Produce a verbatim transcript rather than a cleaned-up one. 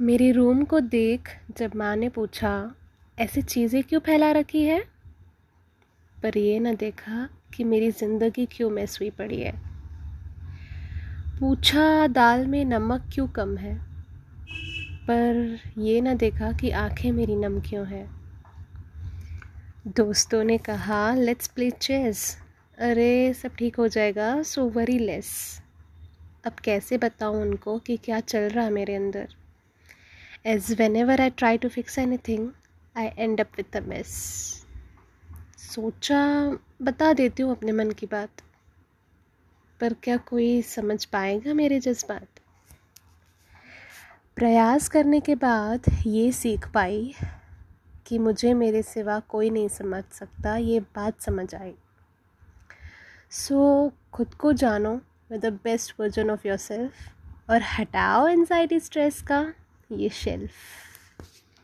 मेरे रूम को देख जब माँ ने पूछा ऐसी चीज़ें क्यों फैला रखी है, पर यह न देखा कि मेरी ज़िंदगी क्यों मैसूसी पड़ी है। पूछा दाल में नमक क्यों कम है, पर यह न देखा कि आंखें मेरी नम क्यों है। दोस्तों ने कहा लेट्स प्ले चेस, अरे सब ठीक हो जाएगा, सो वरी लेस। अब कैसे बताऊँ उनको कि क्या चल रहा है मेरे अंदर। As whenever I try to fix anything, I end up with a mess. सोचा बता देती हूँ अपने मन की बात, पर क्या कोई समझ पाएगा मेरे जज्बात। प्रयास करने के बाद ये सीख पाई कि मुझे मेरे सिवा कोई नहीं समझ सकता, ये बात समझ आई। सो so, खुद को जानो with the best version of yourself और हटाओ एंजाइटी स्ट्रेस का ये शेल्फ।